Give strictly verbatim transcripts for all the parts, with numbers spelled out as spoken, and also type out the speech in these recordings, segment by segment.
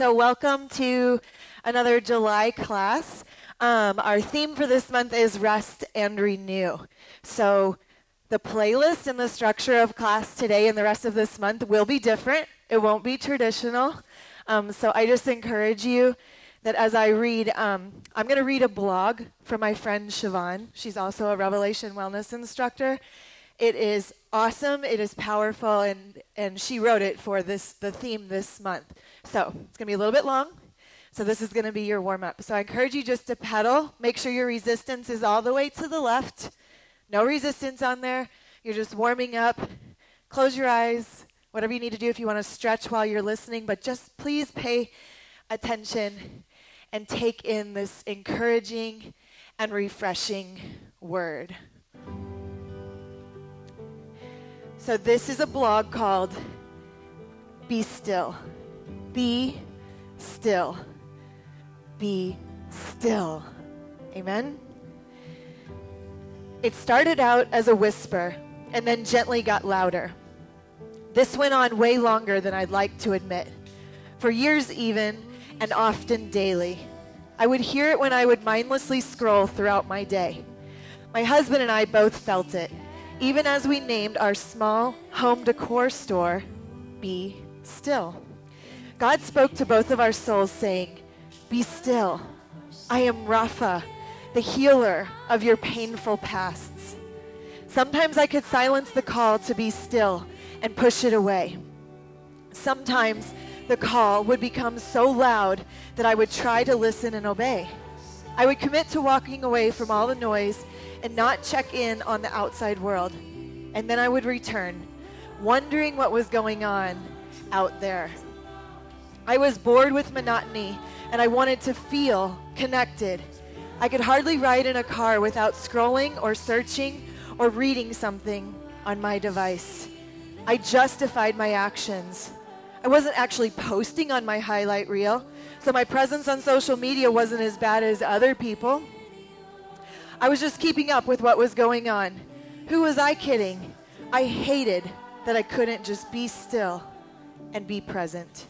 So welcome to another July class. Um, our theme for this month is rest and renew. So the playlist and the structure of class today and the rest of this month will be different. It won't be traditional. Um, so I just encourage you that as I read, um, I'm going to read a blog from my friend Siobhan. She's also a Revelation Wellness instructor. It is awesome. It is powerful, and, and she wrote it for this the theme this month. So it's going to be a little bit long. So this is going to be your warm-up. So I encourage you just to pedal. Make sure your resistance is all the way to the left. No resistance on there. You're just warming up. Close your eyes. Whatever you need to do if you want to stretch while you're listening. But just please pay attention and take in this encouraging and refreshing word. So this is a blog called Be Still. Be Still. Be still. Amen? It started out as a whisper and then gently got louder. This went on way longer than I'd like to admit. For years even, and often daily. I would hear it when I would mindlessly scroll throughout my day. My husband and I both felt it, even as we named our small home decor store, Be Still. God spoke to both of our souls saying, "Be still. I am Rafa, the healer of your painful pasts." Sometimes I could silence the call to be still and push it away. Sometimes the call would become so loud that I would try to listen and obey. I would commit to walking away from all the noise and not check in on the outside world. And then I would return, wondering what was going on out there. I was bored with monotony, and I wanted to feel connected. I could hardly ride in a car without scrolling or searching or reading something on my device. I justified my actions. I wasn't actually posting on my highlight reel, so my presence on social media wasn't as bad as other people. I was just keeping up with what was going on. Who was I kidding? I hated that I couldn't just be still and be present.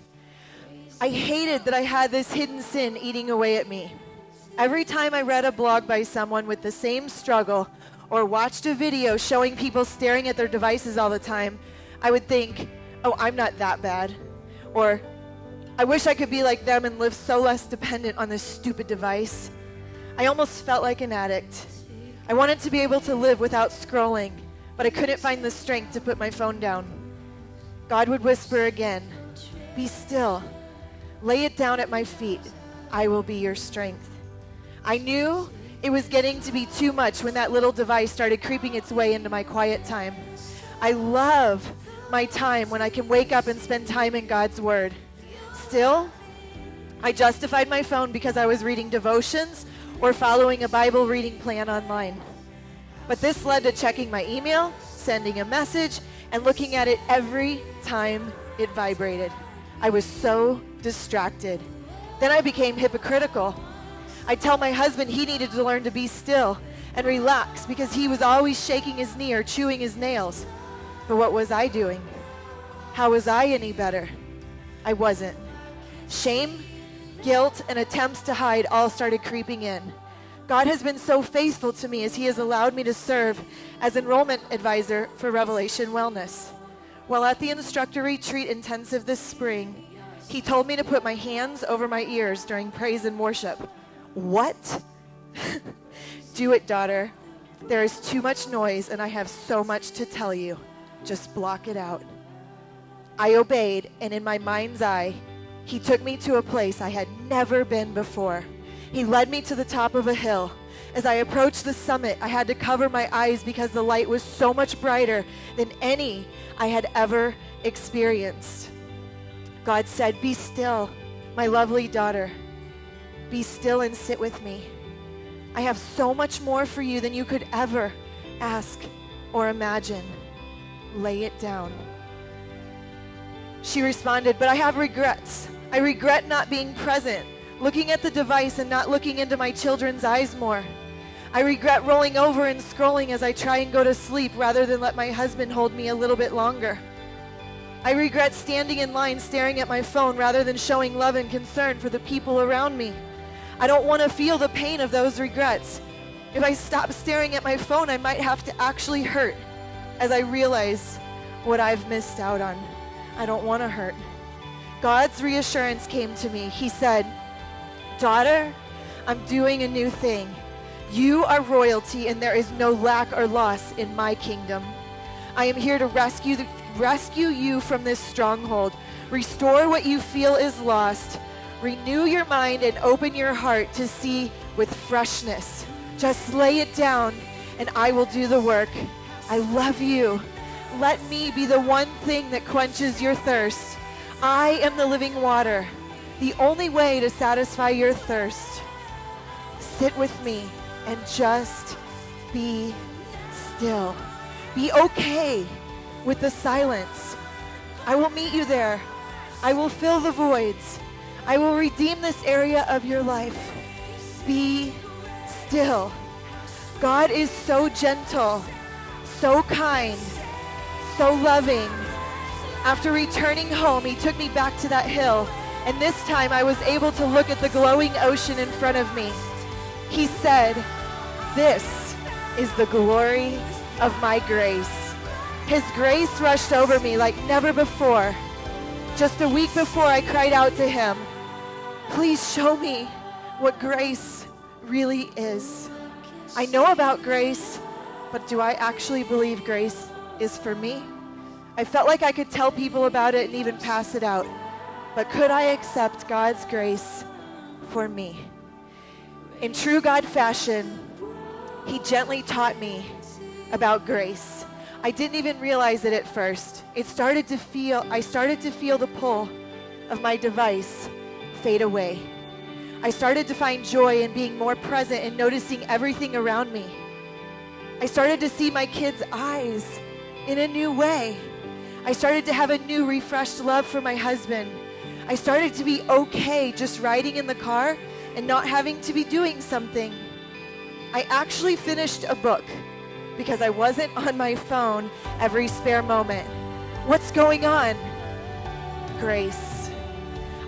I hated that I had this hidden sin eating away at me. Every time I read a blog by someone with the same struggle or watched a video showing people staring at their devices all the time, I would think, "Oh, I'm not that bad," or "I wish I could be like them and live so less dependent on this stupid device." I almost felt like an addict. I wanted to be able to live without scrolling, but I couldn't find the strength to put my phone down. God would whisper again, "Be still. Lay it down at my feet. I will be your strength." I knew it was getting to be too much when that little device started creeping its way into my quiet time. I love my time when I can wake up and spend time in God's Word. Still, I justified my phone because I was reading devotions or following a Bible reading plan online. But this led to checking my email, sending a message, and looking at it every time it vibrated. I was so distracted. Then I became hypocritical. I'd tell my husband he needed to learn to be still and relax because he was always shaking his knee or chewing his nails. But what was I doing? How was I any better? I wasn't. Shame, guilt, and attempts to hide all started creeping in. God has been so faithful to me as He has allowed me to serve as enrollment advisor for Revelation Wellness. While at the instructor retreat intensive this spring, He told me to put my hands over my ears during praise and worship. What? Do it, daughter. There is too much noise, and I have so much to tell you. Just block it out. I obeyed, and in my mind's eye, He took me to a place I had never been before. He led me to the top of a hill. As I approached the summit, I had to cover my eyes because the light was so much brighter than any I had ever experienced. God said, "Be still, my lovely daughter. Be still and sit with me. I have so much more for you than you could ever ask or imagine. Lay it down." She responded, "But I have regrets. I regret not being present, looking at the device and not looking into my children's eyes more. I regret rolling over and scrolling as I try and go to sleep rather than let my husband hold me a little bit longer. I regret standing in line staring at my phone rather than showing love and concern for the people around me. I don't want to feel the pain of those regrets. If I stop staring at my phone, I might have to actually hurt as I realize what I've missed out on. I don't want to hurt. God's reassurance came to me. He said, "Daughter, I'm doing a new thing. You are royalty, and there is no lack or loss in my kingdom. I am here to rescue the Rescue you from this stronghold. Restore what you feel is lost. Renew your mind and open your heart to see with freshness. Just lay it down and I will do the work. I love you. Let me be the one thing that quenches your thirst. I am the living water, the only way to satisfy your thirst. Sit with me and just be still. Be okay with the silence. I will meet you there. I will fill the voids. I will redeem this area of your life. Be still." God is so gentle, so kind, so loving. After returning home, he took me back to that hill, and this time I was able to look at the glowing ocean in front of me. He said, "This is the glory of my grace." His grace rushed over me like never before. Just a week before, I cried out to him, "Please show me what grace really is. I know about grace, but do I actually believe grace is for me? I felt like I could tell people about it and even pass it out. But could I accept God's grace for me?" In true God fashion, he gently taught me about grace. I didn't even realize it at first. It started to feel, I started to feel the pull of my device fade away. I started to find joy in being more present and noticing everything around me. I started to see my kids' eyes in a new way. I started to have a new, refreshed love for my husband. I started to be okay just riding in the car and not having to be doing something. I actually finished a book, because I wasn't on my phone every spare moment. What's going on? Grace.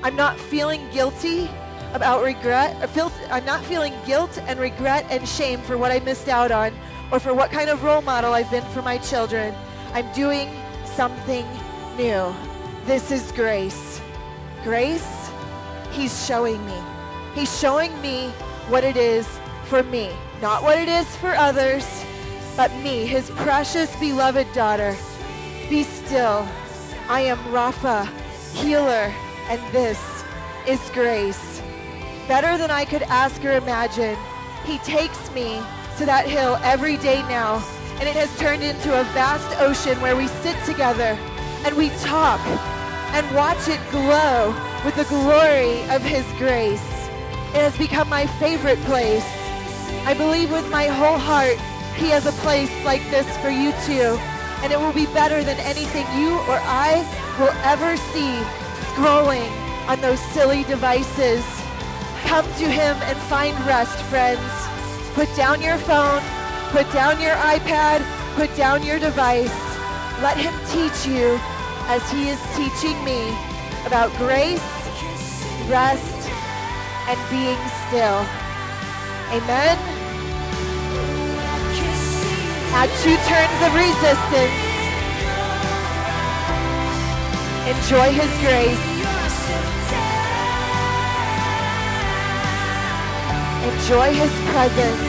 I'm not feeling guilty about regret. Or feel, I'm not feeling guilt and regret and shame for what I missed out on or for what kind of role model I've been for my children. I'm doing something new. This is grace. Grace, he's showing me. He's showing me what it is for me, not what it is for others, but me, his precious, beloved daughter. Be still. I am Rafa, healer, and this is grace. Better than I could ask or imagine, he takes me to that hill every day now, and it has turned into a vast ocean where we sit together and we talk and watch it glow with the glory of his grace. It has become my favorite place. I believe with my whole heart he has a place like this for you too, and it will be better than anything you or I will ever see scrolling on those silly devices. Come to him and find rest, friends. Put down your phone, put down your iPad, put down your device. Let him teach you as he is teaching me about grace, rest, and being still. Amen. Add two turns of resistance. Enjoy his grace. Enjoy his presence.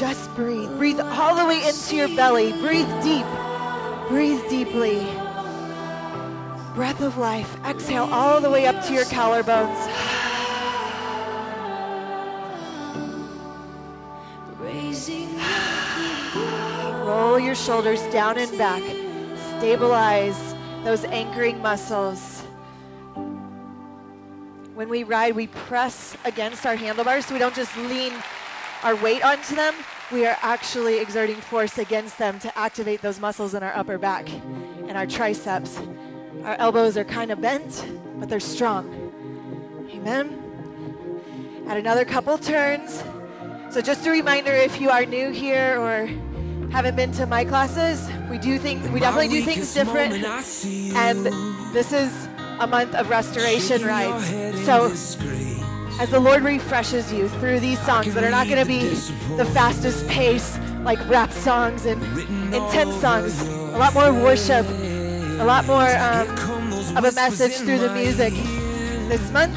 Just breathe. Breathe all the way into your belly. Breathe deep. Breathe deeply. Breath of life. Exhale all the way up to your collarbones. your shoulders down and back. Stabilize those anchoring muscles. When we ride, we press against our handlebars, so we don't just lean our weight onto them. We are actually exerting force against them to activate those muscles in our upper back and our triceps. Our elbows are kind of bent, but they're strong. Amen. Add another couple turns. So just a reminder, if you are new here or haven't been to my classes, we do things, we definitely do things different. And this is a month of restoration rides. So as the Lord refreshes you through these songs that are not going to be the fastest pace, like rap songs and intense songs, a lot more worship, a lot more um, of a message through the music this month.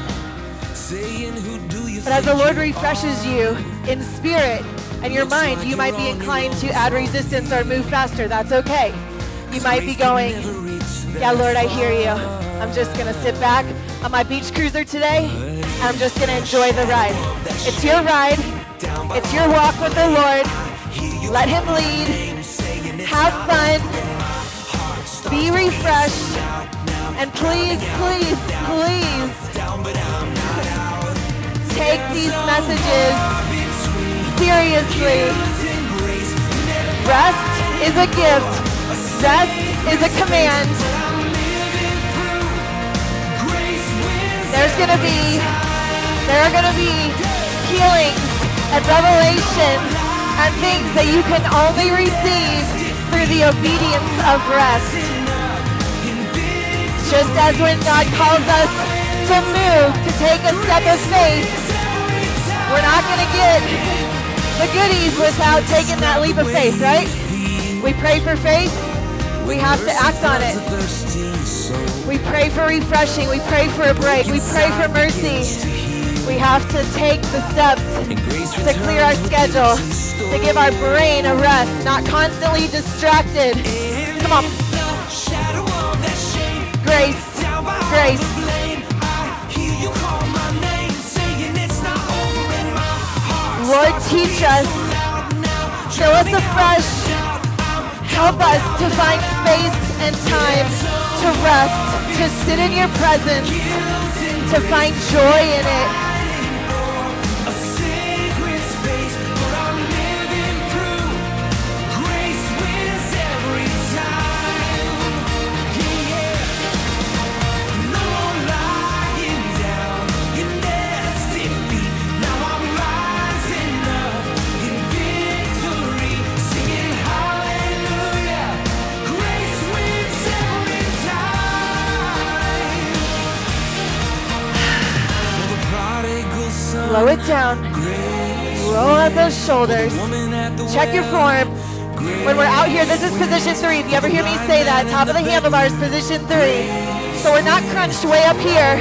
But as the Lord refreshes you in spirit and your mind, you might be inclined to add resistance or move faster. That's okay. You might be going, yeah, Lord, I hear you. I'm just going to sit back on my beach cruiser today. I'm just going to enjoy the ride. It's your ride. It's your walk with the Lord. Let Him lead. Have fun. Be refreshed, and please, please, please take these messages seriously. Rest is a gift. Rest is a command. There's going to be, there are going to be healings and revelations and things that you can only receive through the obedience of rest. Just as when God calls us to move, to take a step of faith, we're not going to get the goodies without taking that leap of faith, right? We pray for faith. We have to act on it. We pray for refreshing. We pray for a break. We pray for mercy. We have to take the steps to clear our schedule, to give our brain a rest, not constantly distracted. Come on. Grace, grace. Lord, teach us. Show us afresh. Help us to find space and time to rest, to sit in your presence, to find joy in it. Slow it down. Roll up those shoulders. Check your form. When we're out here, this is position three. If you ever hear me say that, top of the handlebars, position three. So we're not crunched way up here.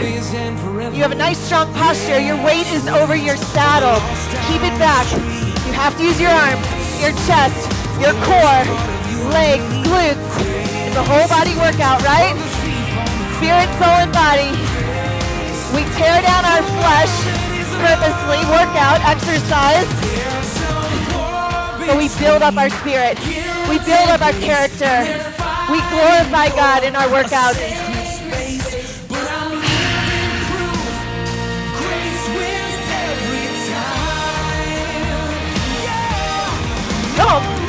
You have a nice, strong posture. Your weight is over your saddle. Keep it back. You have to use your arms, your chest, your core, legs, glutes. It's a whole body workout, right? Spirit, soul, and body. We tear down our flesh. Purposely workout, exercise, but we build up our spirit, we build up our character, we glorify God in our workouts. Come on.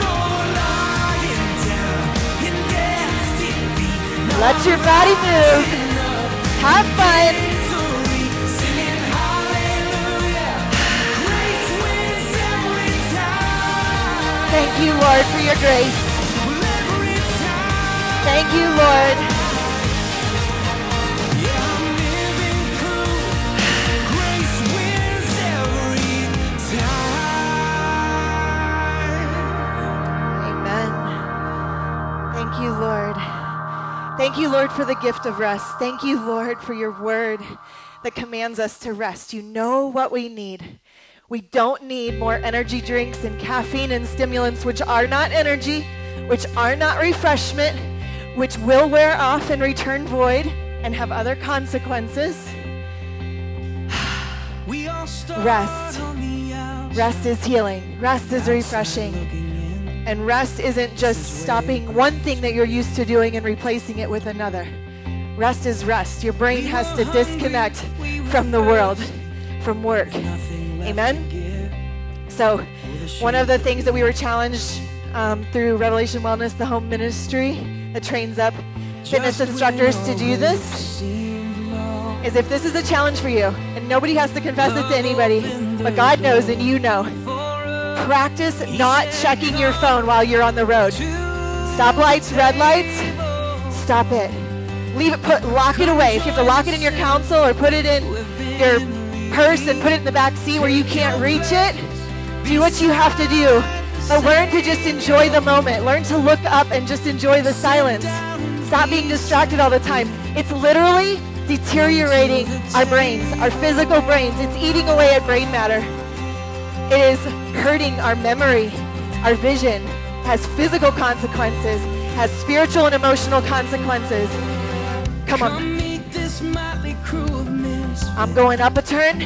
Let your body move. Have fun. Thank you, Lord, for your grace. Thank you, Lord. Amen. Thank you, Lord. Thank you, Lord, for the gift of rest. Thank you, Lord, for your word that commands us to rest. You know what we need. We don't need more energy drinks and caffeine and stimulants, which are not energy, which are not refreshment, which will wear off and return void and have other consequences. Rest. Rest is healing. Rest is refreshing. And rest isn't just stopping one thing that you're used to doing and replacing it with another. Rest is rest. Your brain has to disconnect from the world, from work. Amen? So one of the things that we were challenged um, through Revelation Wellness, the home ministry that trains up fitness instructors to do this, is if this is a challenge for you, and nobody has to confess it to anybody, but God knows and you know, practice not checking your phone while you're on the road. Stop lights, red lights, stop it. Leave it, put, lock it away. If you have to lock it in your console or put it in your purse and put it in the back seat where you can't reach it, do what you have to do. But learn to just enjoy the moment. Learn to look up and just enjoy the silence. Stop being distracted all the time. It's literally deteriorating our brains, our physical brains. It's eating away at brain matter. It is hurting our memory, our vision, has physical consequences, has spiritual and emotional consequences. Come on. I'm going up a turn.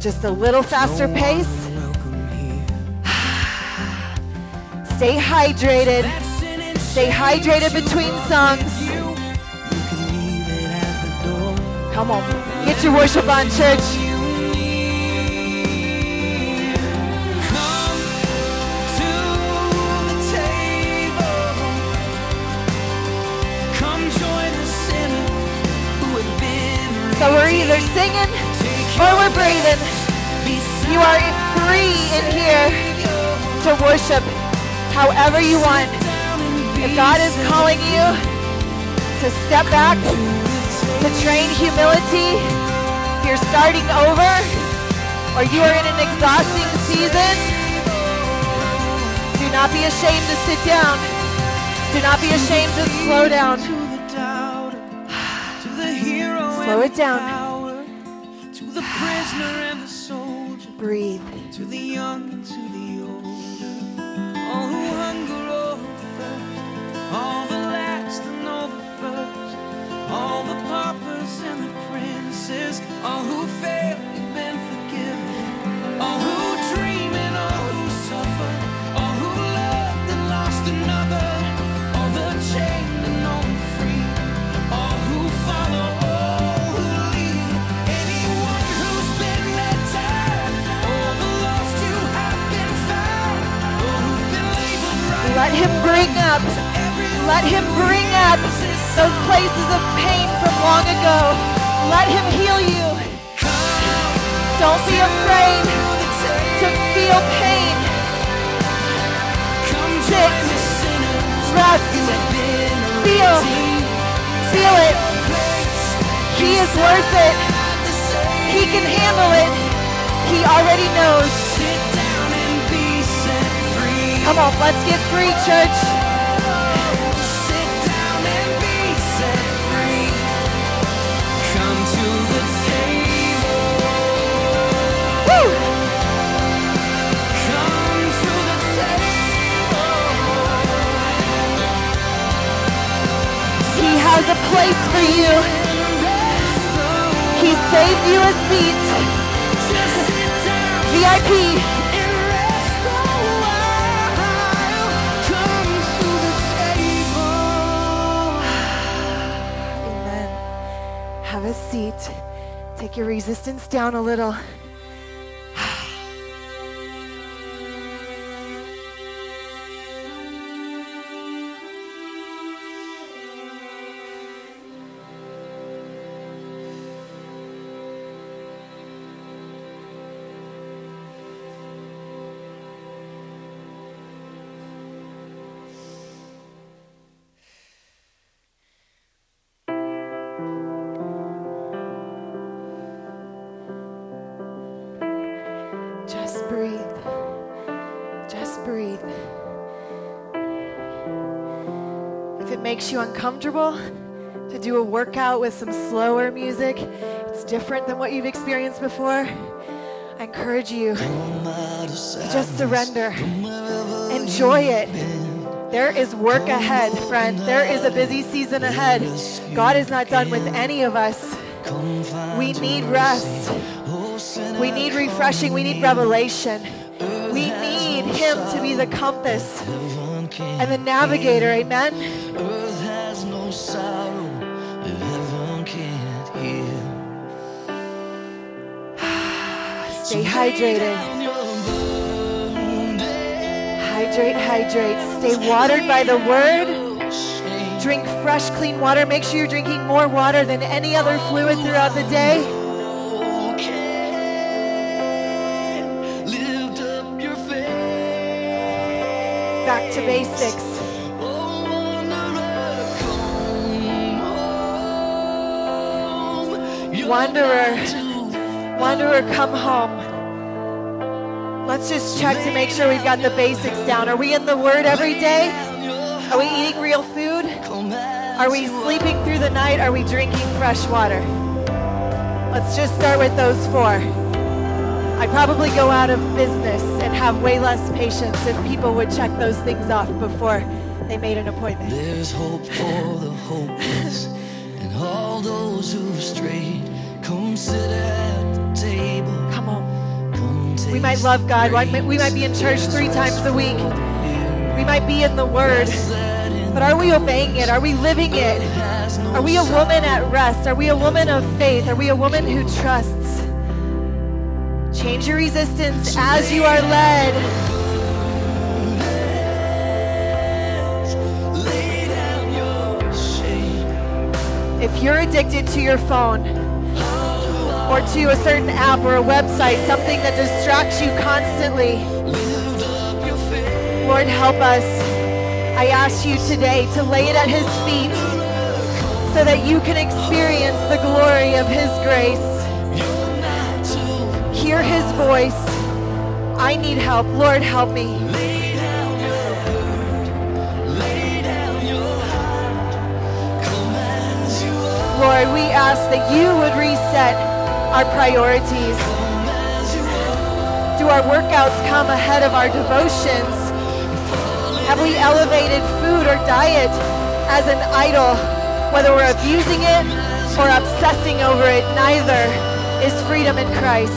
Just a little faster pace. Stay hydrated. Stay hydrated between songs. Come on. Get your worship on, church. So we're either singing or we're breathing. You are free in here to worship however you want. If God is calling you to step back, to train humility, if you're starting over, or you are in an exhausting season, do not be ashamed to sit down. Do not be ashamed to slow down. Slow it down. To the prisoner and the soldier. Breathe. To the young and to the older. All who hunger, all who thirst. All the last and all the first. All the paupers and the princes. All who fail have been forgiven. All who dream and all who suffer. All who loved and lost another. All the chained and all the free. All who follow. Let him bring up, let him bring up those places of pain from long ago. Let him heal you. Don't be afraid to feel pain. Sit, rest, feel, feel it. He is worth it. He can handle it. He already knows. Come on, let's get free, church. Sit down and be set free. Come to the table. Woo! Come to the table. He has a place for you. He saved you a seat. V I P. Have a seat. Take your resistance down a little. You uncomfortable to do a workout with some slower music, it's different than what you've experienced before, I encourage you to just surrender, enjoy it. There is work ahead, friend. There is a busy season ahead. God is not done with any of us. We need rest. We need refreshing. We need revelation. We need him Him to be the compass and the navigator, amen? Earth has no sorrow that heaven can't heal. Stay hydrated. Hydrate, hydrate. Stay watered by the Word. Drink fresh, clean water. Make sure you're drinking more water than any other fluid throughout the day. Back to basics. Wanderer, wanderer, come home. Let's just check to make sure we've got the basics down. Are we in the Word every day? Are we eating real food? Are we sleeping through the night? Are we drinking fresh water? Let's just start with those four. I'd probably go out of business and have way less patience if people would check those things off before they made an appointment. There's hope for the hopeless and all those who've strayed. Come sit at the table. Come on. Come taste. We might love God. We might be in church three times a week. We might be in the Word, but are we obeying it? Are we living it? Are we a woman at rest? Are we a woman of faith? Are we a woman who trusts? Change your resistance as you are led. If you're addicted to your phone or to a certain app or a website, something that distracts you constantly, Lord, help us. I ask you today to lay it at His feet so that you can experience the glory of His grace. Hear His voice. I need help. Lord, help me. Lord, we ask that you would reset our priorities. Do our workouts come ahead of our devotions? Have we elevated food or diet as an idol? Whether we're abusing it or obsessing over it, neither is freedom in Christ.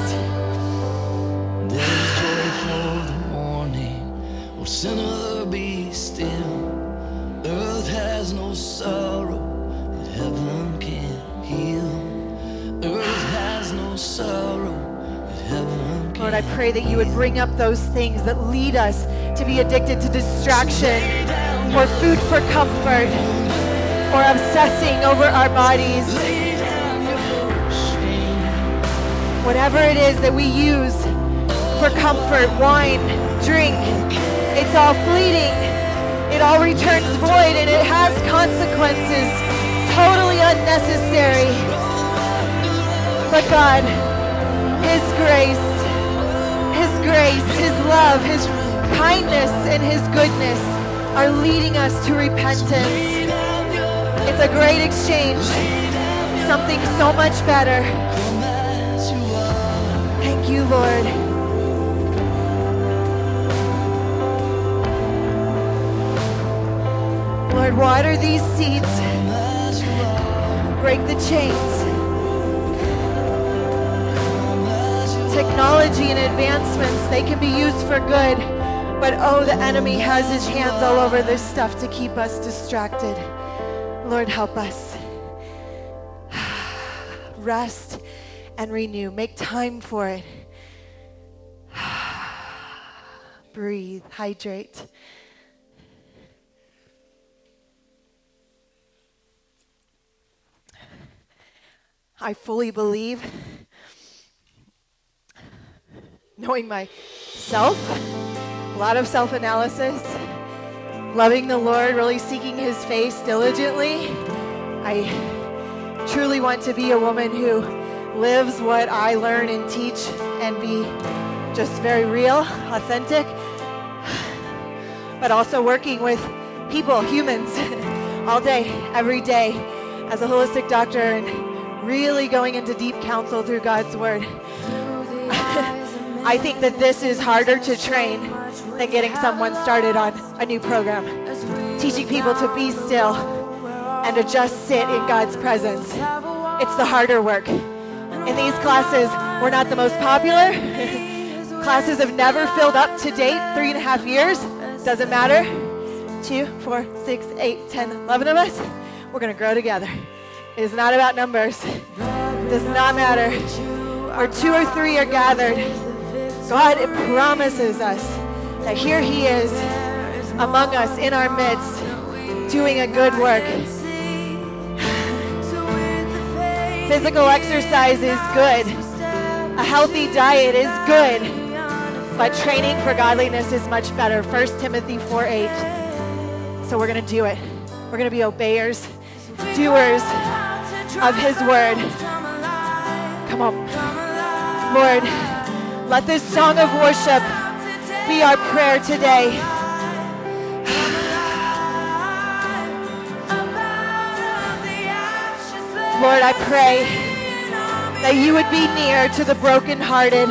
There's joy for the morning, O sinner, be still. Earth has no sorrow that heaven can't heal. Earth has no sorrow that heaven can't heal. Lord, I pray that you would bring up those things that lead us to be addicted to distraction or food for comfort or obsessing over our bodies. Whatever it is that we use for comfort, wine, drink, it's all fleeting. It all returns void and it has consequences, totally unnecessary. But God, His grace, His grace, His love, His kindness and His goodness are leading us to repentance. It's a great exchange, something so much better. Thank you, Lord. Lord, water these seeds. Break the chains. Technology and advancements, they can be used for good. But oh, the enemy has his hands all over this stuff to keep us distracted. Lord, help us. Rest and renew. Make time for it. Breathe. Hydrate. I fully believe, knowing myself, a lot of self-analysis, loving the Lord, really seeking His face diligently. I truly want to be a woman who lives what I learn and teach and be just very real, authentic, but also working with people, humans, all day, every day, as a holistic doctor and really going into deep counsel through God's Word. I think that this is harder to train than getting someone started on a new program. Teaching people to be still and to just sit in God's presence. It's the harder work. In these classes, we're not the most popular, Classes have never filled up to date, three and a half years. Doesn't matter. Two, four, six, eight, ten, eleven of us. We're going to grow together. It is not about numbers. It does not matter. Where two or three are gathered, God promises us that here He is among us, in our midst, doing a good work. Physical exercise is good. A healthy diet is good. But training for godliness is much better. First Timothy four eight. So we're going to do it. We're going to be obeyers, doers of His word. Come on. Lord, let this song of worship be our prayer today. Lord, I pray that You would be near to the brokenhearted,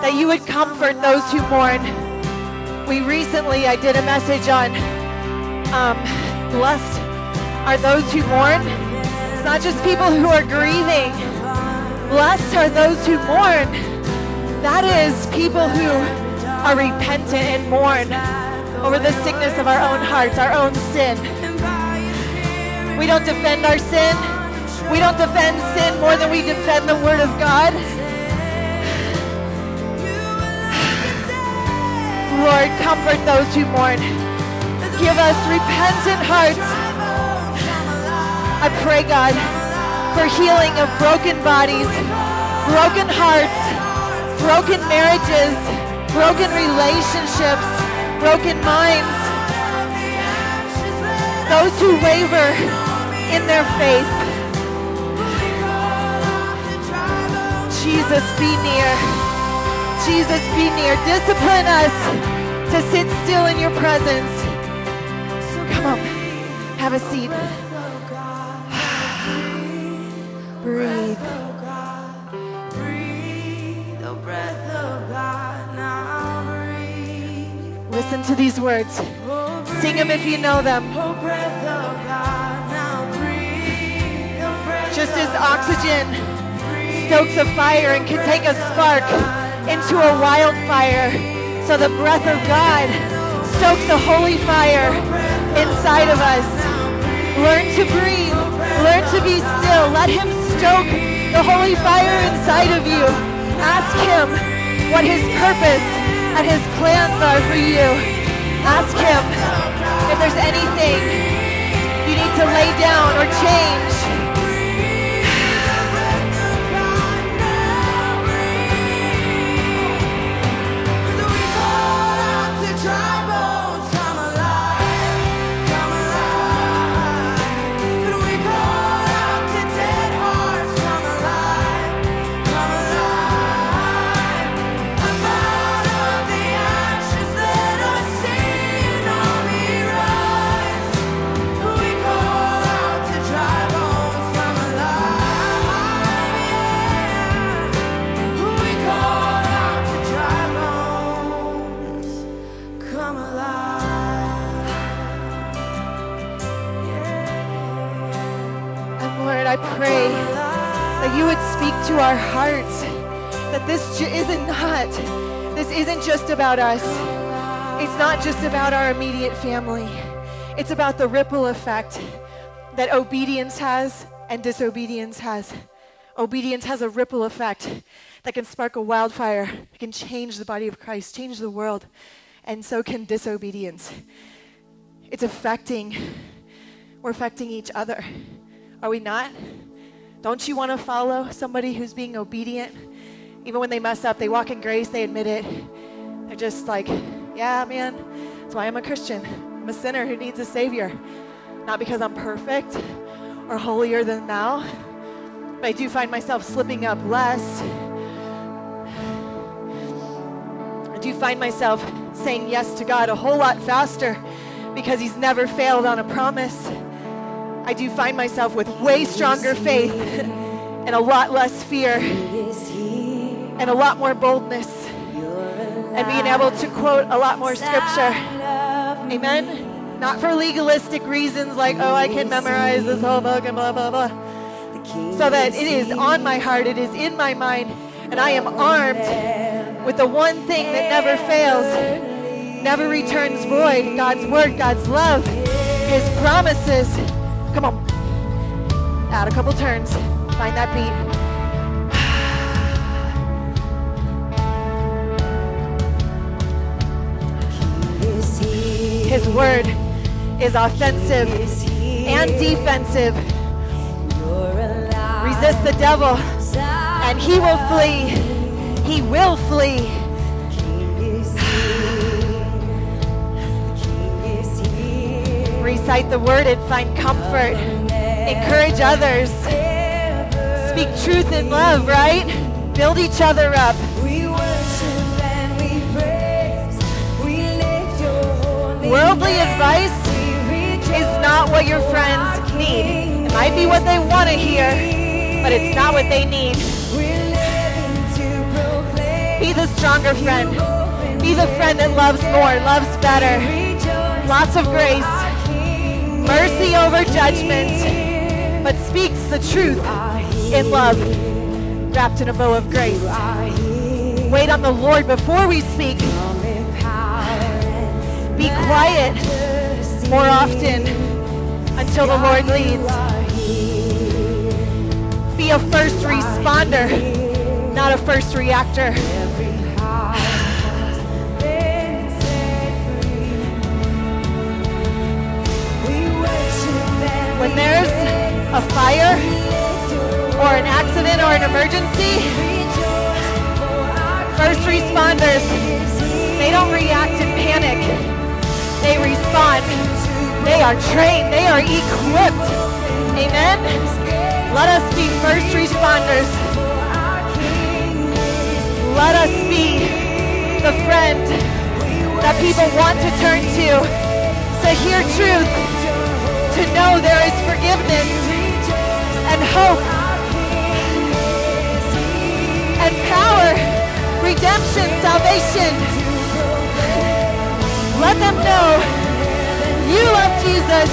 that You would comfort those who mourn. We recently, I did a message on um, blessed are those who mourn. It's not just people who are grieving. Blessed are those who mourn. That is people who are repentant and mourn over the sickness of our own hearts, our own sin. We don't defend our sin. We don't defend sin more than we defend the Word of God. Lord, comfort those who mourn. Give us repentant hearts. I pray, God, for healing of broken bodies, broken hearts, broken marriages, broken relationships, broken minds. Those who waver in their faith. Jesus, be near. Jesus, be near. Discipline us to sit still in Your presence. Come on. Have a seat. Breathe. Listen to these words. Sing them if you know them. Just as oxygen stokes a fire and can take a spark into a wildfire, so the breath of God stokes a holy fire inside of us. Learn to breathe. Learn to be still. Let Him stoke the holy fire inside of you. Ask Him what His purpose and His plans are for you. Ask Him if there's anything you need to lay down or change. Our hearts, that this isn't not this isn't just about us. It's not just about our immediate family. It's about the ripple effect that obedience has and disobedience has. Obedience has a ripple effect that can spark a wildfire, that can change the body of Christ, change the world, and so can disobedience. It's affecting, we're affecting each other. Are we not? Don't you want to follow somebody who's being obedient? Even when they mess up, they walk in grace, they admit it. They're just like, yeah, man, that's why I'm a Christian. I'm a sinner who needs a Savior. Not because I'm perfect or holier than thou, but I do find myself slipping up less. I do find myself saying yes to God a whole lot faster because He's never failed on a promise. I do find myself with way stronger faith and a lot less fear and a lot more boldness and being able to quote a lot more scripture. Amen? Not for legalistic reasons like, oh, I can memorize this whole book and blah, blah, blah. So that it is on my heart, it is in my mind, And I am armed with the one thing that never fails, never returns void. God's word, God's love, his promises. Come on. Add a couple turns. Find that beat. His word is offensive and defensive. Resist the devil and he will flee. He will flee. Recite the word and find comfort. Encourage others. Speak truth in love, right? Build each other up. Worldly advice is not what your friends need. It might be what they want to hear, but it's not what they need. Be the stronger friend. Be the friend that loves more, loves better. Lots of grace. Mercy over judgment, but speaks the truth in love, wrapped in a bow of grace. Wait on the Lord before we speak. Be quiet more often until the Lord leads. Be a first responder, not a first reactor. When there's a fire or an accident or an emergency, first responders, they don't react in panic. They respond. They are trained. They are equipped. Amen? Let us be first responders. Let us be the friend that people want to turn to, to hear truth, to know there is forgiveness and hope and power, redemption, salvation. Let them know you love Jesus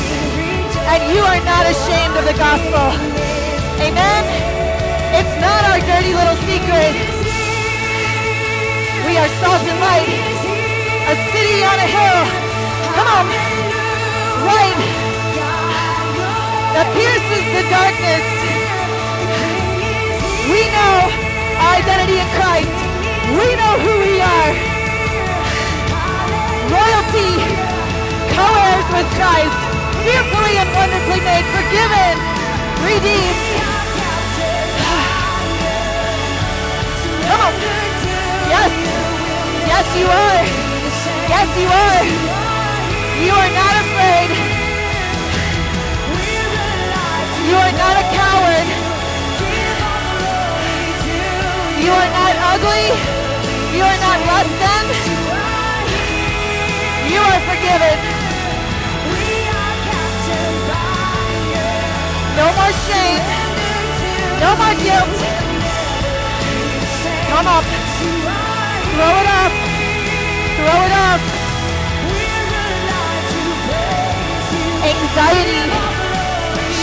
and you are not ashamed of the gospel. Amen? It's not our dirty little secret. We are salt and light, a city on a hill. Come on. Light that pierces the darkness. We know our identity in Christ. We know who we are. Royalty, co-heirs with Christ, fearfully and wonderfully made, forgiven, redeemed. Come on. Yes. Yes, you are. Yes, you are. You are not afraid. You are not a coward. You are not ugly. You are not less than. You are forgiven. No more shame. No more guilt. Come up. Throw it up. Throw it up. Anxiety,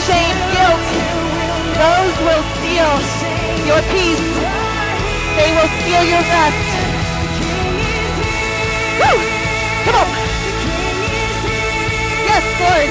shame, guilt. Those will steal your peace. They will steal your rest. Woo! Come on. Yes, Lord.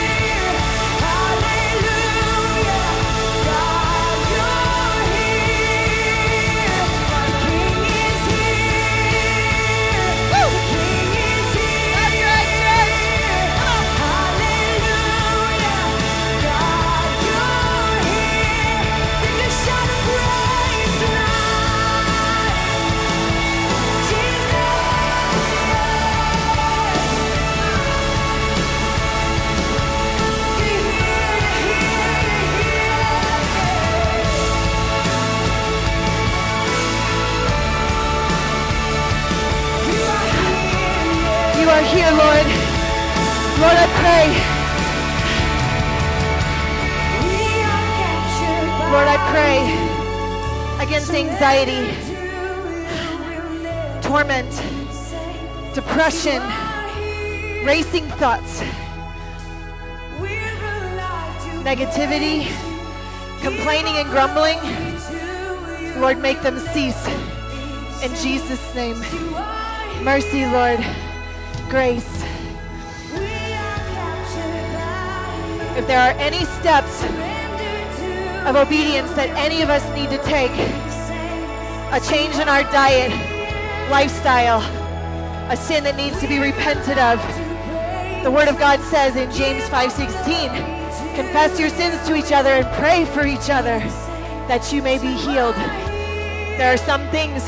Here, Lord. Lord, I pray. Lord, I pray against anxiety, torment, depression, racing thoughts, negativity, complaining and grumbling. Lord, make them cease. In Jesus' name. Mercy, Lord. Grace. If there are any steps of obedience that any of us need to take, a change in our diet, lifestyle, a sin that needs to be repented of, the Word of God says in James five sixteen, confess your sins to each other and pray for each other that you may be healed. There are some things,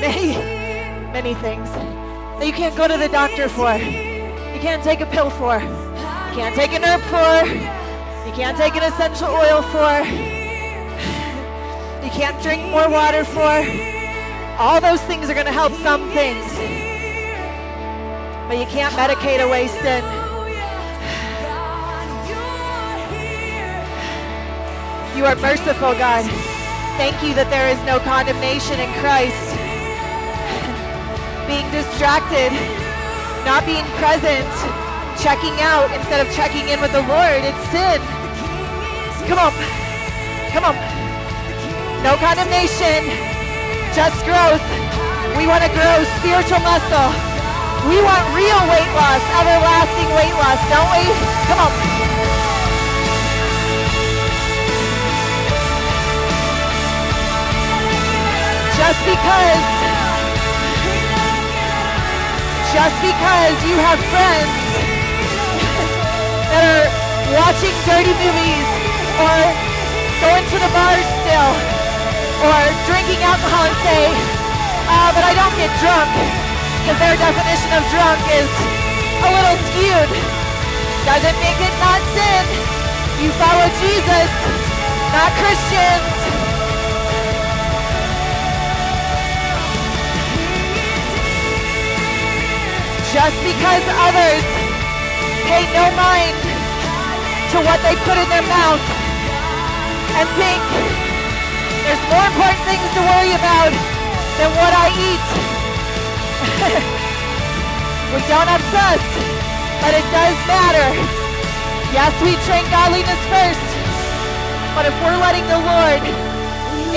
many, many things, that you can't go to the doctor for, you can't take a pill for, you can't take an herb for, you can't take an essential oil for, you can't drink more water for. All those things are going to help some things, but you can't medicate away sin. You are merciful, God. Thank you that there is no condemnation in Christ. Being distracted, not being present, checking out instead of checking in with the Lord, it's sin. Come on. Come on. No condemnation, just growth. We want to grow spiritual muscle. We want real weight loss, everlasting weight loss, don't we? Come on. Just because, just because you have friends that are watching dirty movies or going to the bar still or drinking alcohol and say, uh, but I don't get drunk, because their definition of drunk is a little skewed. Doesn't make it not sin. You follow Jesus, not Christians. Just because others pay no mind to what they put in their mouth and think there's more important things to worry about than what I eat. We don't obsess, but it does matter. Yes, we train godliness first, but if we're letting the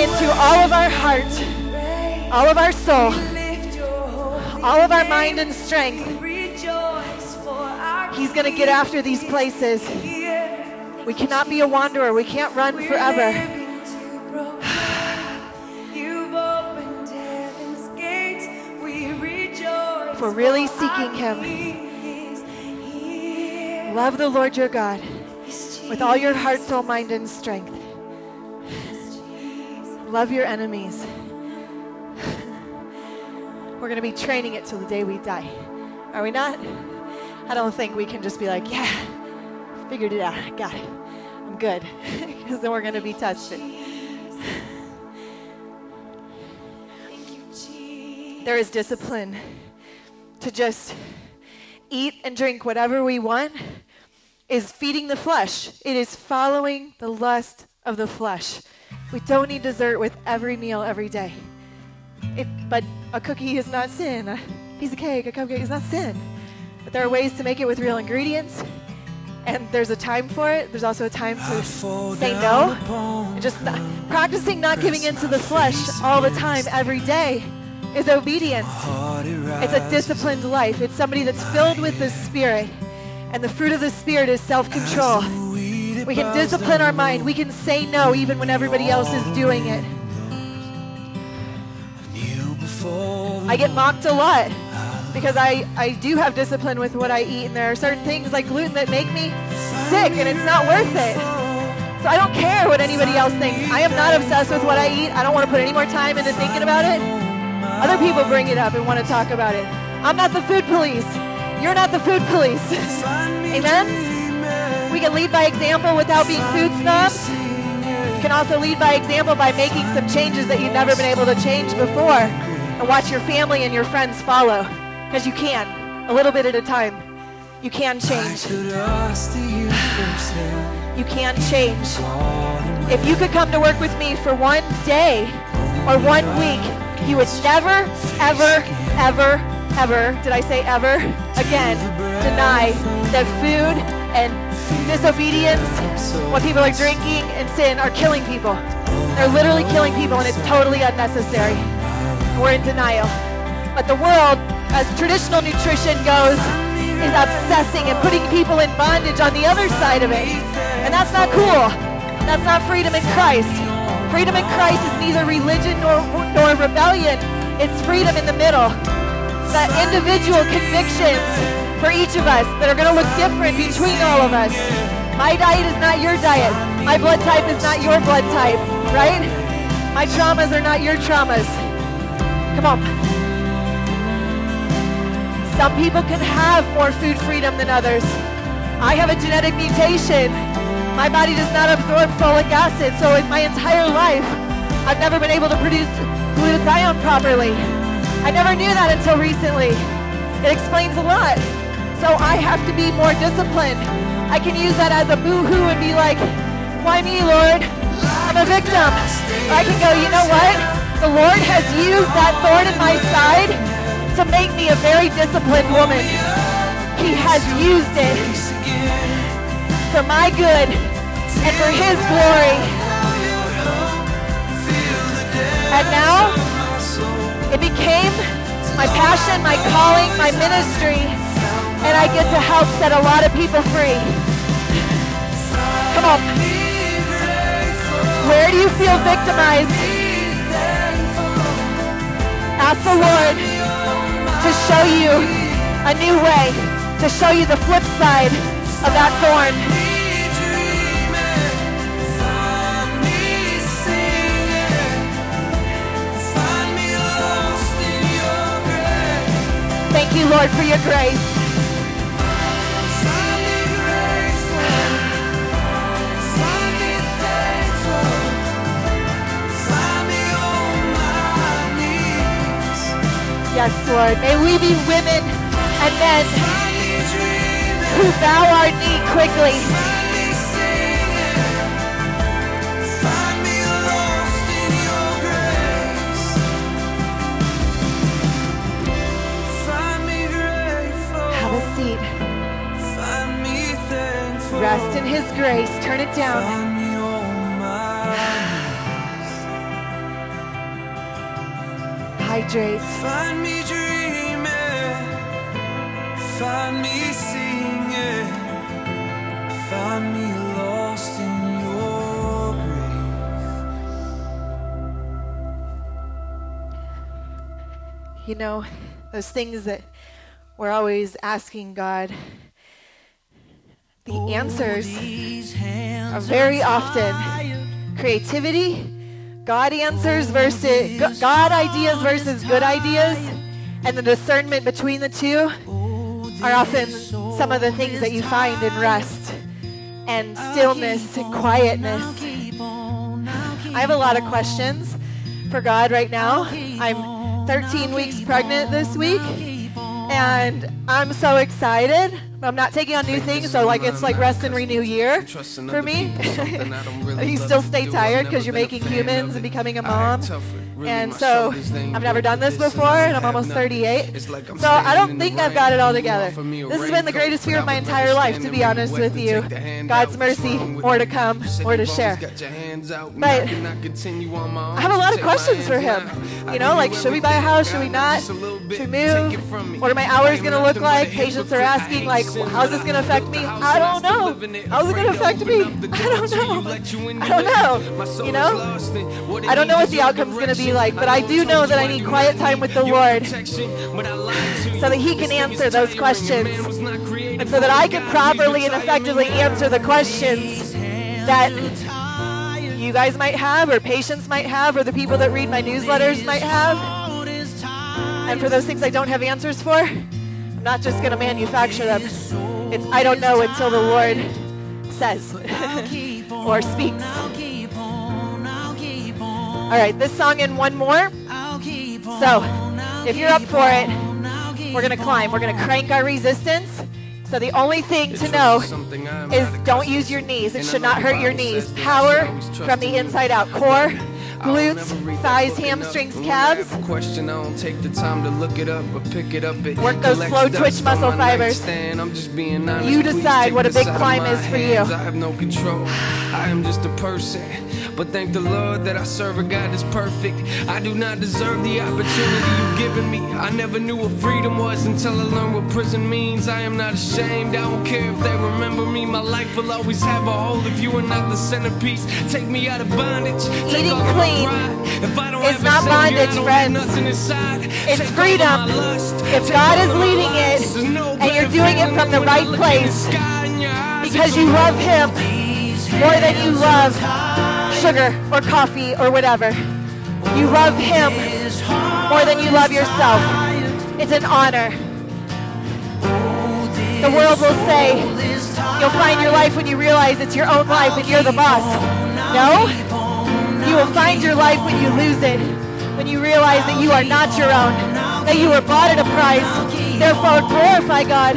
Lord into all of our heart, all of our soul, all of our mind and strength, He's going to get after these places. We cannot be a wanderer. We can't run forever. If we're really seeking Him, love the Lord your God with all your heart, soul, mind, and strength. Love your enemies. We're going to be training it till the day we die. Are we not? I don't think we can just be like, yeah, figured it out. I got it. I'm good. Because then we're going to be tested. There is discipline to just eat and drink whatever we want is feeding the flesh. It is following the lust of the flesh. We don't need dessert with every meal every day. It, but a cookie is not sin. A piece of cake, a cupcake is not sin. But there are ways to make it with real ingredients, and there's a time for it. There's also a time to say no. And just not, practicing not giving in to the flesh all the time, every day, is obedience. It's a disciplined life. It's somebody that's filled with the Spirit, and the fruit of the Spirit is self-control. We can discipline our mind. We can say no even when everybody else is doing it. I get mocked a lot because I, I do have discipline with what I eat, and there are certain things like gluten that make me sick, and it's not worth it. So I don't care what anybody else thinks. I am not obsessed with what I eat. I don't want to put any more time into thinking about it. Other people bring it up and want to talk about it. I'm not the food police. You're not the food police. Amen? We can lead by example without being food snobs. You can also lead by example by making some changes that you've never been able to change before. And watch your family and your friends follow, because you can, a little bit at a time. You can change. You can change. If you could come to work with me for one day or one week, you would never, ever, ever, ever, did I say ever, again, deny that food and disobedience, what people are drinking and sin, are killing people. They're literally killing people, and it's totally unnecessary. we're in denial. But the world, as traditional nutrition goes, is obsessing and putting people in bondage on the other side of it. And that's not cool. That's not freedom in Christ. Freedom in Christ is neither religion nor, nor rebellion. It's freedom in the middle. The individual convictions for each of us that are going to look different between all of us. My diet is not your diet. My blood type is not your blood type, right? My traumas are not your traumas. Come on. Some people can have more food freedom than others. I have a genetic mutation. My body does not absorb folic acid, so in my entire life, I've never been able to produce glutathione properly. I never knew that until recently. It explains a lot. So I have to be more disciplined. I can use that as a boo-hoo and be like, why me, Lord? I'm a victim. Or I can go, you know what? The Lord has used that thorn in my side to make me a very disciplined woman. He has used it for my good and for His glory. And now it became my passion, my calling, my ministry, and I get to help set a lot of people free. Come on. Where do you feel victimized? Ask the Lord to show you a new way, to show you the flip side of that thorn. Thank you, Lord, for your grace. Yes, Lord. May we be women and men who bow our knee quickly. Have a seat. Rest in His grace. Turn it down. Hydrate. Find me dreaming, find me singing, find me lost in your grace. You know, those things that we're always asking God, the oh, answers are very often creativity, God answers versus God ideas versus good ideas, and the discernment between the two are often some of the things that you find in rest and stillness and quietness. I have a lot of questions for God right now. I'm thirteen weeks pregnant this week, and I'm so excited. I'm not taking on new things, so like it's like rest and renew year for me. You still stay tired because you're making humans and becoming a mom. And so I've never done this before, and I'm almost thirty-eight. So I don't think I've got it all together. This has been the greatest fear of my entire life, to be honest with you. God's mercy, more to come, more to share. But I have a lot of questions for Him. You know, like, should we buy a house? Should we not? Should we move? What are my hours going to look like? Patients are asking, like, well, how's this going to affect me? I don't know. How's it going to affect me? I don't know. I don't know. You know? I don't know what the outcome's going to be like, but I do know that I need quiet time with the Lord so that He can answer those questions and so that I can properly and effectively answer the questions that you guys might have, or patients might have, or the people that read my newsletters might have. And for those things I don't have answers for, not just going to manufacture them. It's I don't know until the Lord says or speaks. All right, this song and one more. So if you're up for it, we're going to climb. We're going to crank our resistance. So the only thing to know is don't use your knees. It should not hurt your knees. Power from the inside out. Core glutes, thighs, hamstrings, calves. Question, I don't take the time to look it up or pick it up. Work those slow twitch muscle fibers. You decide what a big climb is for you. I have no control. I am just a person. But thank the Lord that I serve a God that's perfect. I do not deserve the opportunity you've given me. I never knew what freedom was until I learned what prison means. I am not ashamed. I don't care if they remember me. My life will always have a hold if you are not the centerpiece. Take me out of bondage. Take Eating clean is not bondage, friends. It's freedom. If God is leading it and you're doing it from the right place because you love Him more than you love sugar or coffee or whatever. You love Him more than you love yourself. It's an honor. The world will say, you'll find your life when you realize it's your own life and you're the boss. No? You will find your life when you lose it, when you realize that you are not your own, that you were bought at a price. Therefore, glorify God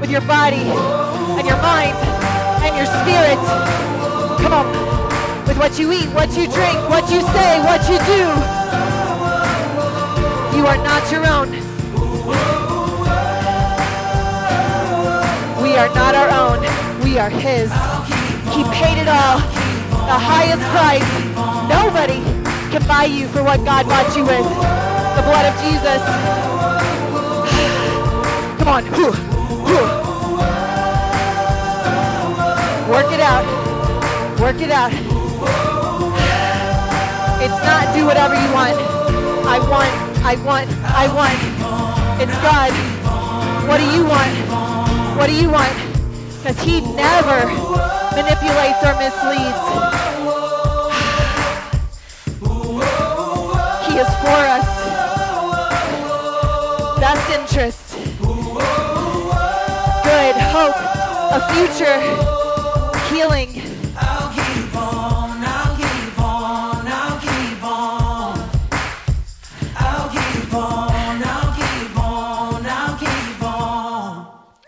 with your body and your mind and your spirit. Come on. With what you eat, what you drink, what you say, what you do. You are not your own. We are not our own. We are His. He paid it all. The highest price. Nobody can buy you for what God bought you with. The blood of Jesus. Come on. Work it out. Work it out. It's not do whatever you want. I want, I want, I want. It's God. What do you want? What do you want? Because He never manipulates or misleads. He is for us. Best interest. Good hope. A future. Healing.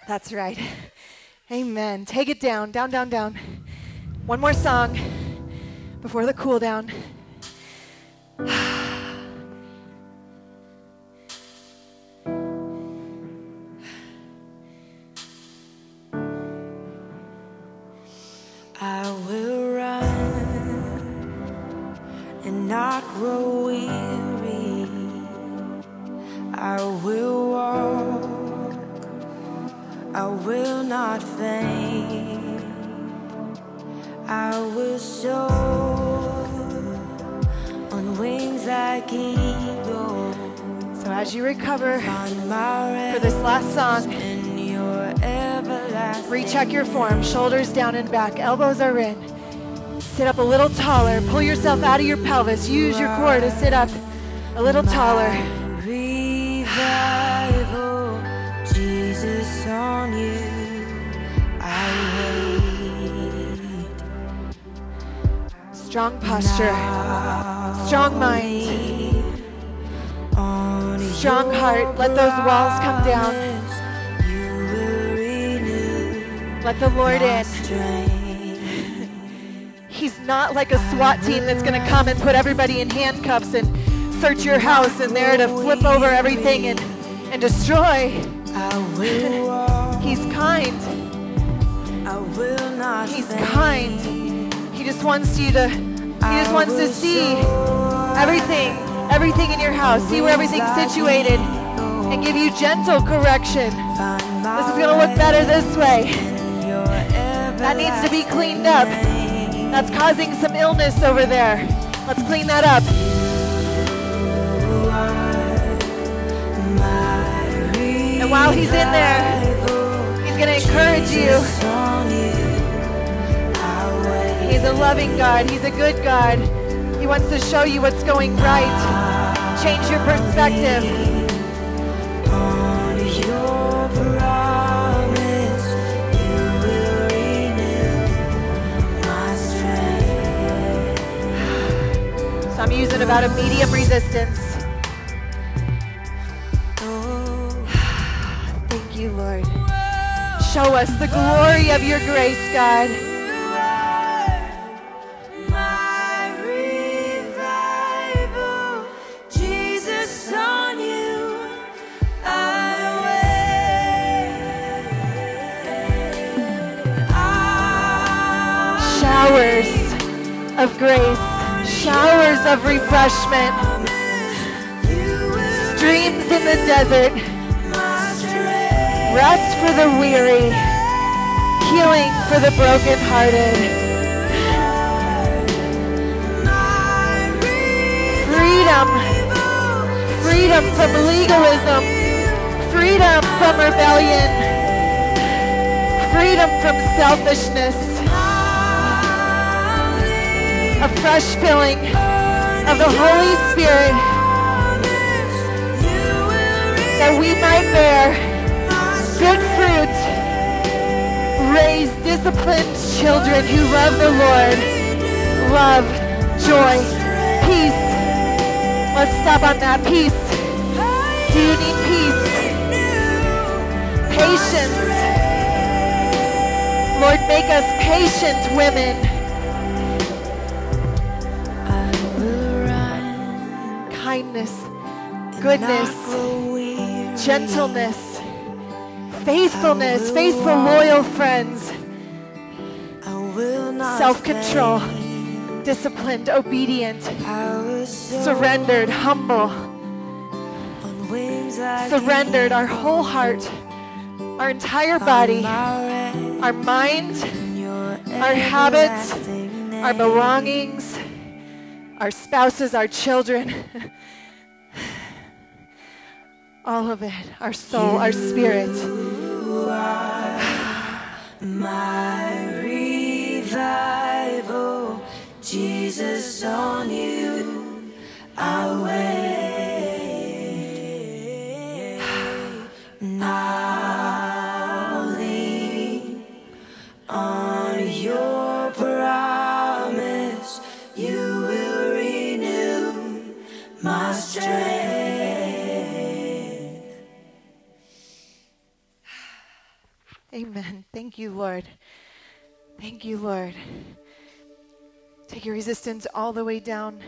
That's right. Amen. Take it down, down, down, down. One more song before the cool down. I will run and not grow weary. I will walk. I will not faint. I will soar on wings like eagles. So as you recover for this last song, recheck your form, shoulders down and back, elbows are in. Sit up a little taller, pull yourself out of your pelvis, use your core to sit up a little taller. On you, I wait. Strong posture, strong mind, strong heart. Let those walls come down. Let the Lord in. He's not like a SWAT team that's going to come and put everybody in handcuffs and search your house and there to flip over everything and, and destroy. He's kind. He's kind. He just wants you to, he just wants to see everything, everything in your house, see where everything's situated, and give you gentle correction. This is going to look better this way. That needs to be cleaned up. That's causing some illness over there. Let's clean that up. And while He's in there, He's going to encourage you. He's a loving God. He's a good God. He wants to show you what's going right. Change your perspective. So I'm using about a medium resistance. You, Lord. Show us the glory of your grace, God. showers of grace, showers of refreshment, streams in the desert, rest for the weary, healing for the brokenhearted, freedom, freedom from legalism, freedom from rebellion, freedom from selfishness, a fresh filling of the Holy Spirit that we might bear good fruit, raise disciplined children who love the Lord, love, joy, peace. Let's stop on that. Peace. Do you need peace? Patience. Lord, make us patient women. Kindness, goodness, gentleness, faithfulness, faithful, loyal friends, self-control, disciplined, obedient, surrendered, humble, surrendered our whole heart, our entire body, our mind, our habits, our belongings, our spouses, our children, all of it, our soul, you our spirit. Are my revival, Jesus, on you I wait. I'll lean on your promise, you will renew my strength. Amen. Thank you, Lord. Thank you, Lord. Take your resistance all the way down.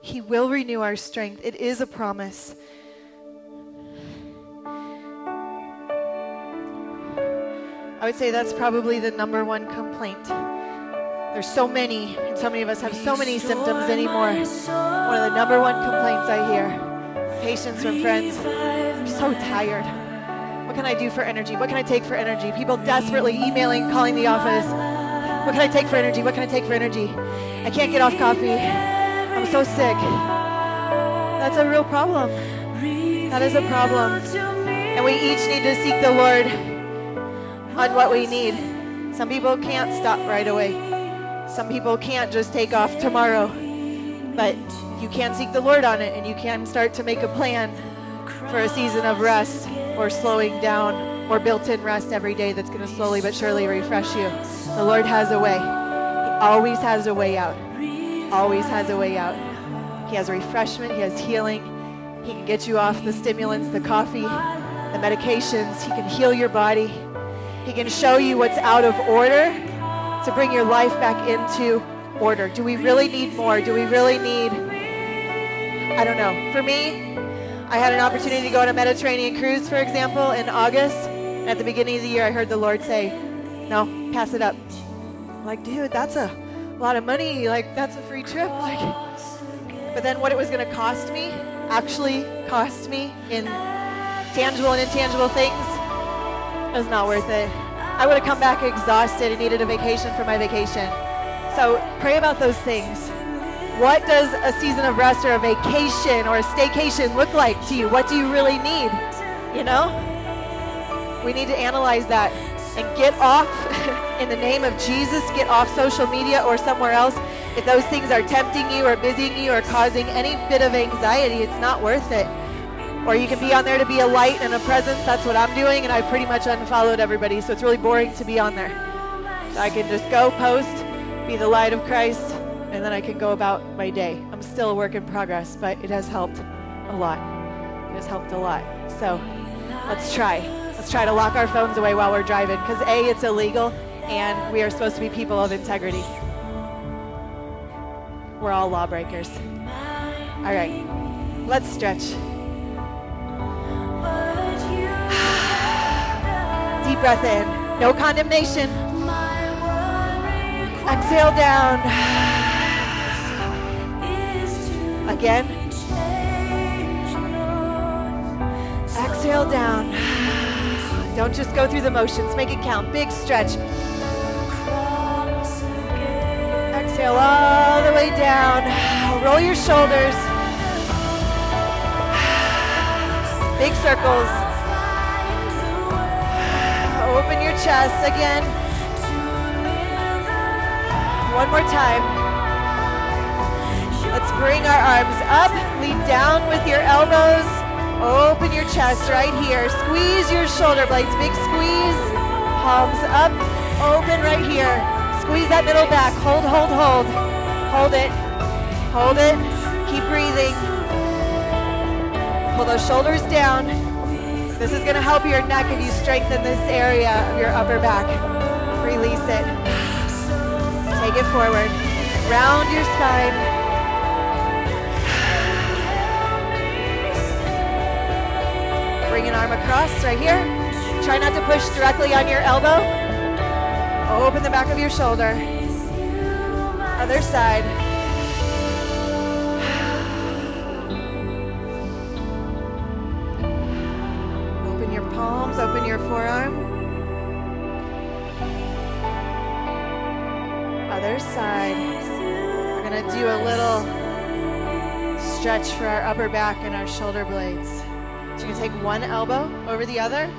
He will renew our strength. It is a promise. I would say that's probably the number one complaint. There's so many, and so many of us have so many symptoms anymore. One of the number one complaints I hear. Patients from friends. I'm so tired. What can I do for energy? What can I take for energy? People desperately emailing, calling the office. What can I take for energy? What can I take for energy? I can't get off coffee. I'm so sick. That's a real problem. That is a problem. And we each need to seek the Lord on what we need. Some people can't stop right away. Some people can't just take off tomorrow. But you can seek the Lord on it, and you can start to make a plan for a season of rest, or slowing down, or built-in rest every day that's going to slowly but surely refresh you. The Lord has a way. He always has a way out. Always has a way out. He has refreshment. He has healing. He can get you off the stimulants, the coffee, the medications. He can heal your body. He can show you what's out of order to bring your life back into order. Do we really need more? Do we really need... I don't know. For me... I had an opportunity to go on a Mediterranean cruise, for example, in August. And at the beginning of the year, I heard the Lord say, no, pass it up. I'm like, dude, that's a lot of money. Like, that's a free trip. Like, but then what it was going to cost me actually cost me in tangible and intangible things. It was not worth it. I would have come back exhausted and needed a vacation for my vacation. So pray about those things. What does a season of rest or a vacation or a staycation look like to you? What do you really need? You know? We need to analyze that and get off, in the name of Jesus, get off social media or somewhere else. If those things are tempting you or busying you or causing any bit of anxiety, it's not worth it. Or you can be on there to be a light and a presence. That's what I'm doing, and I pretty much unfollowed everybody, so it's really boring to be on there. So I can just go post, be the light of Christ, and then I can go about my day. I'm still a work in progress, but it has helped a lot. It has helped a lot. So let's try. Let's try to lock our phones away while we're driving, because A, it's illegal, and we are supposed to be people of integrity. We're all lawbreakers. All right, let's stretch. Deep breath in. No condemnation. Exhale down. Again. Exhale down. Don't just go through the motions. Make it count. Big stretch. Exhale all the way down. Roll your shoulders. Big circles. Open your chest again. One more time. Let's bring our arms up. Lean down with your elbows. Open your chest right here. Squeeze your shoulder blades. Big squeeze. Palms up. Open right here. Squeeze that middle back. Hold, hold, hold. Hold it. Hold it. Keep breathing. Pull those shoulders down. This is going to help your neck if you strengthen this area of your upper back. Release it. Take it forward. Round your spine. Bring an arm across right here. Try not to push directly on your elbow. Open the back of your shoulder. Other side. Palms, open your forearm. Other side. We're going to do a little stretch for our upper back and our shoulder blades. So you can take one elbow over the other,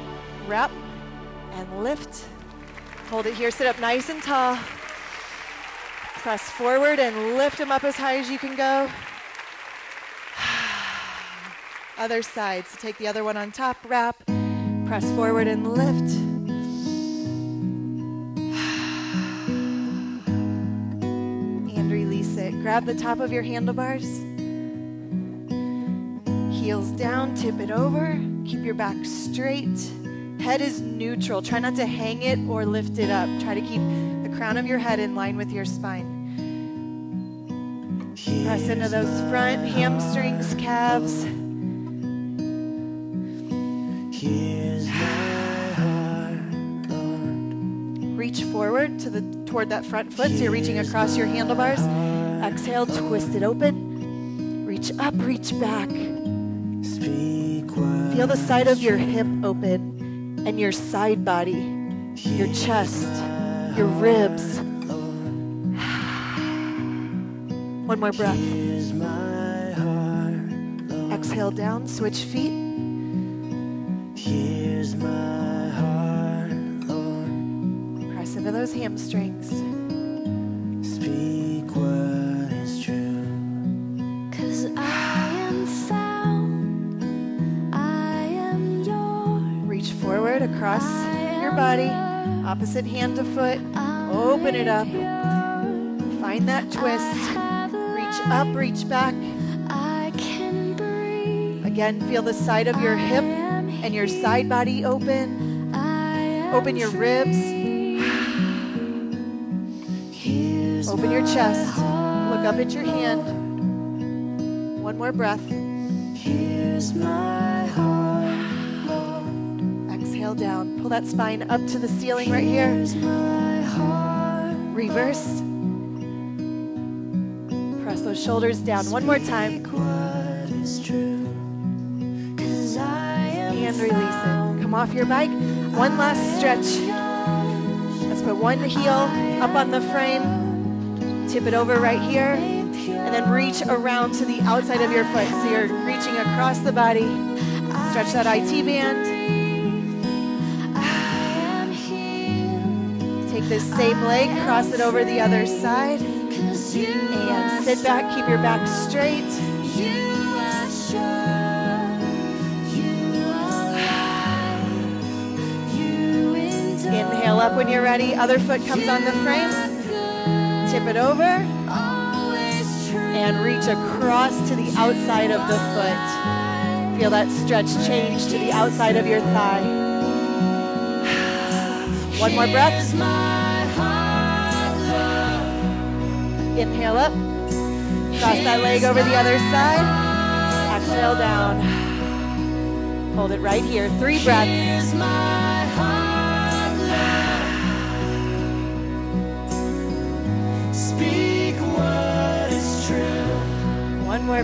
wrap, and lift. Hold it here. Sit up nice and tall. Press forward and lift them up as high as you can go. Other side. So take the other one on top, wrap. Press forward and lift. And release it. Grab the top of your handlebars. Heels down, tip it over. Keep your back straight. Head is neutral. Try not to hang it or lift it up. Try to keep the crown of your head in line with your spine. Press into those front hamstrings, calves. Reach forward to the toward that front foot, so you're reaching across your handlebars. Exhale, twist it open. Reach up, reach back. Feel the side of your hip open and your side body, your chest, your ribs. One more breath. Exhale down, switch feet. Here's my heart, Lord. Press into those hamstrings. Speak what is true. 'Cause I am found, I am yours. Reach forward across your body, opposite hand to foot. Open it up. Find that twist. Reach up, reach back. I can breathe. Again, feel the side of your hip and your side body open. Open your ribs. Open your chest. Look up at your hand. One more breath. Exhale down. Pull that spine up to the ceiling right here. Reverse. Press those shoulders down. One more time. And release it. Come off your bike. One last stretch. Let's put one heel up on the frame. Tip it over right here. And then reach around to the outside of your foot. So you're reaching across the body. Stretch that I T band. Take this same leg, cross it over the other side. And sit back, keep your back straight. Inhale up when you're ready. Other foot comes on the frame. Tip it over. And reach across to the outside of the foot. Feel that stretch change to the outside of your thigh. One more breath. Inhale up. Cross that leg over the other side. Exhale down. Hold it right here. Three breaths.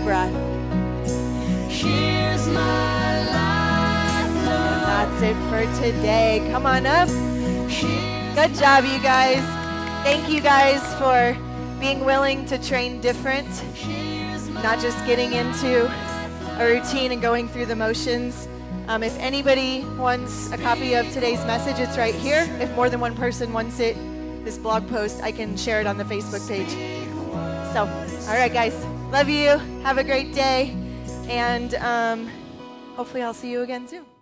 more breath. Here's my life, Lord. That's it for today. Come on up. Good job, you guys. Thank you guys for being willing to train different, not just getting into a routine and going through the motions. Um, if anybody wants a copy of today's message, it's right here. If more than one person wants it, this blog post, I can share it on the Facebook page. So, all right, guys. Love you. Have a great day. And um, hopefully I'll see you again soon.